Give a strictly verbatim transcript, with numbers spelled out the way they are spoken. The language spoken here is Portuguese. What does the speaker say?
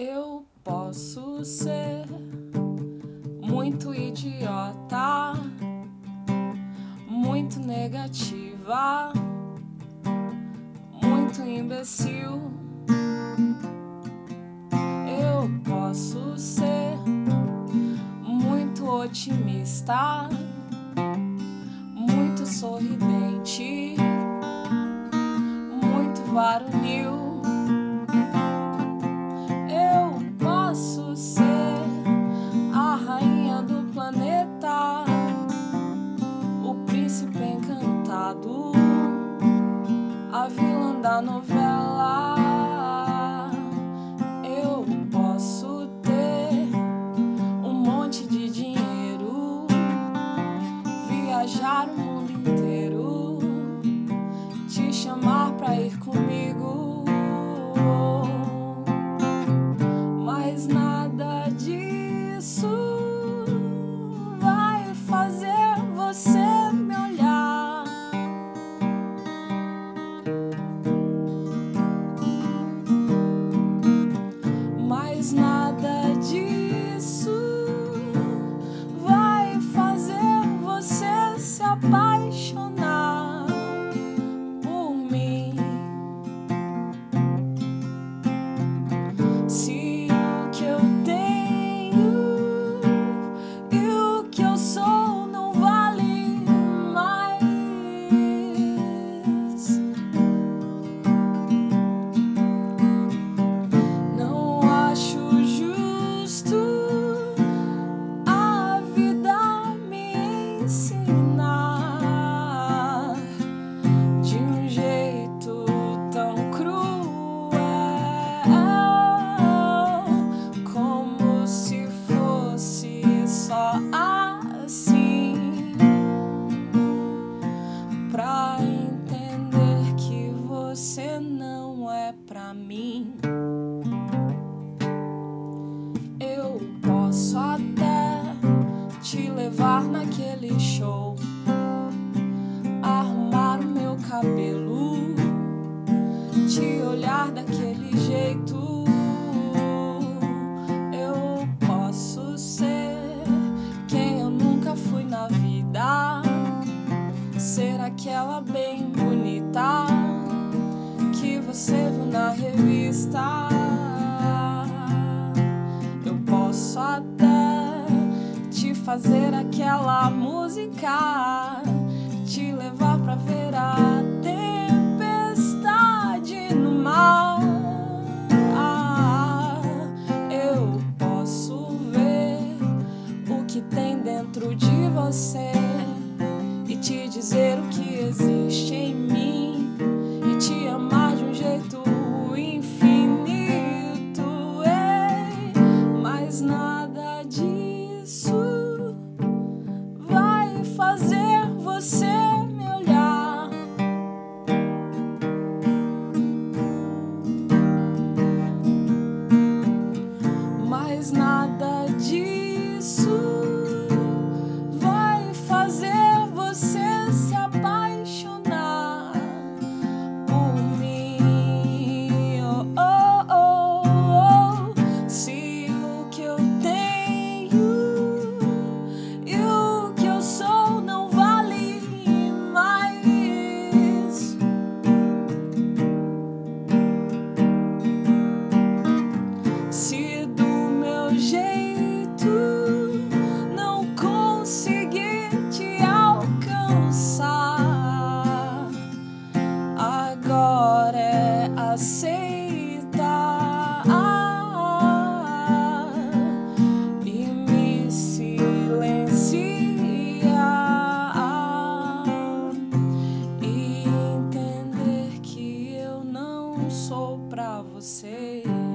Eu posso ser muito idiota, muito negativa, muito imbecil. Eu posso ser muito otimista, muito sorridente, muito varonil. A vilã da novela. Eu posso ter um monte de dinheiro, viajar o mundo inteiro, te chamar pra ir comigo, mas nada disso vai fazer você me olhar. Nada disso vai fazer você se apaixonar por mim. Se o que eu tenho e o que eu sou não vale mais, não acho a vida me ensinar de um jeito tão cruel, como se fosse só assim pra entender que você não é pra mim. Posso até te levar naquele show, arrumar o meu cabelo, te olhar daquele jeito. Eu posso ser quem eu nunca fui na vida, ser aquela bem bonita que você viu na revista. Posso até te fazer aquela música, te levar pra ver a tempestade no mar. Ah, eu posso ver o que tem dentro de você e te dizer o que existe em mim e te amar de um jeito infinito. Nada disso vai fazer você me olhar. Mas nada disso vai fazer você se apaixonar por mim. Oh, oh, oh, oh. Se Se do meu jeito não conseguir te alcançar, agora é aceitar e me silenciar e entender que eu não sou pra você.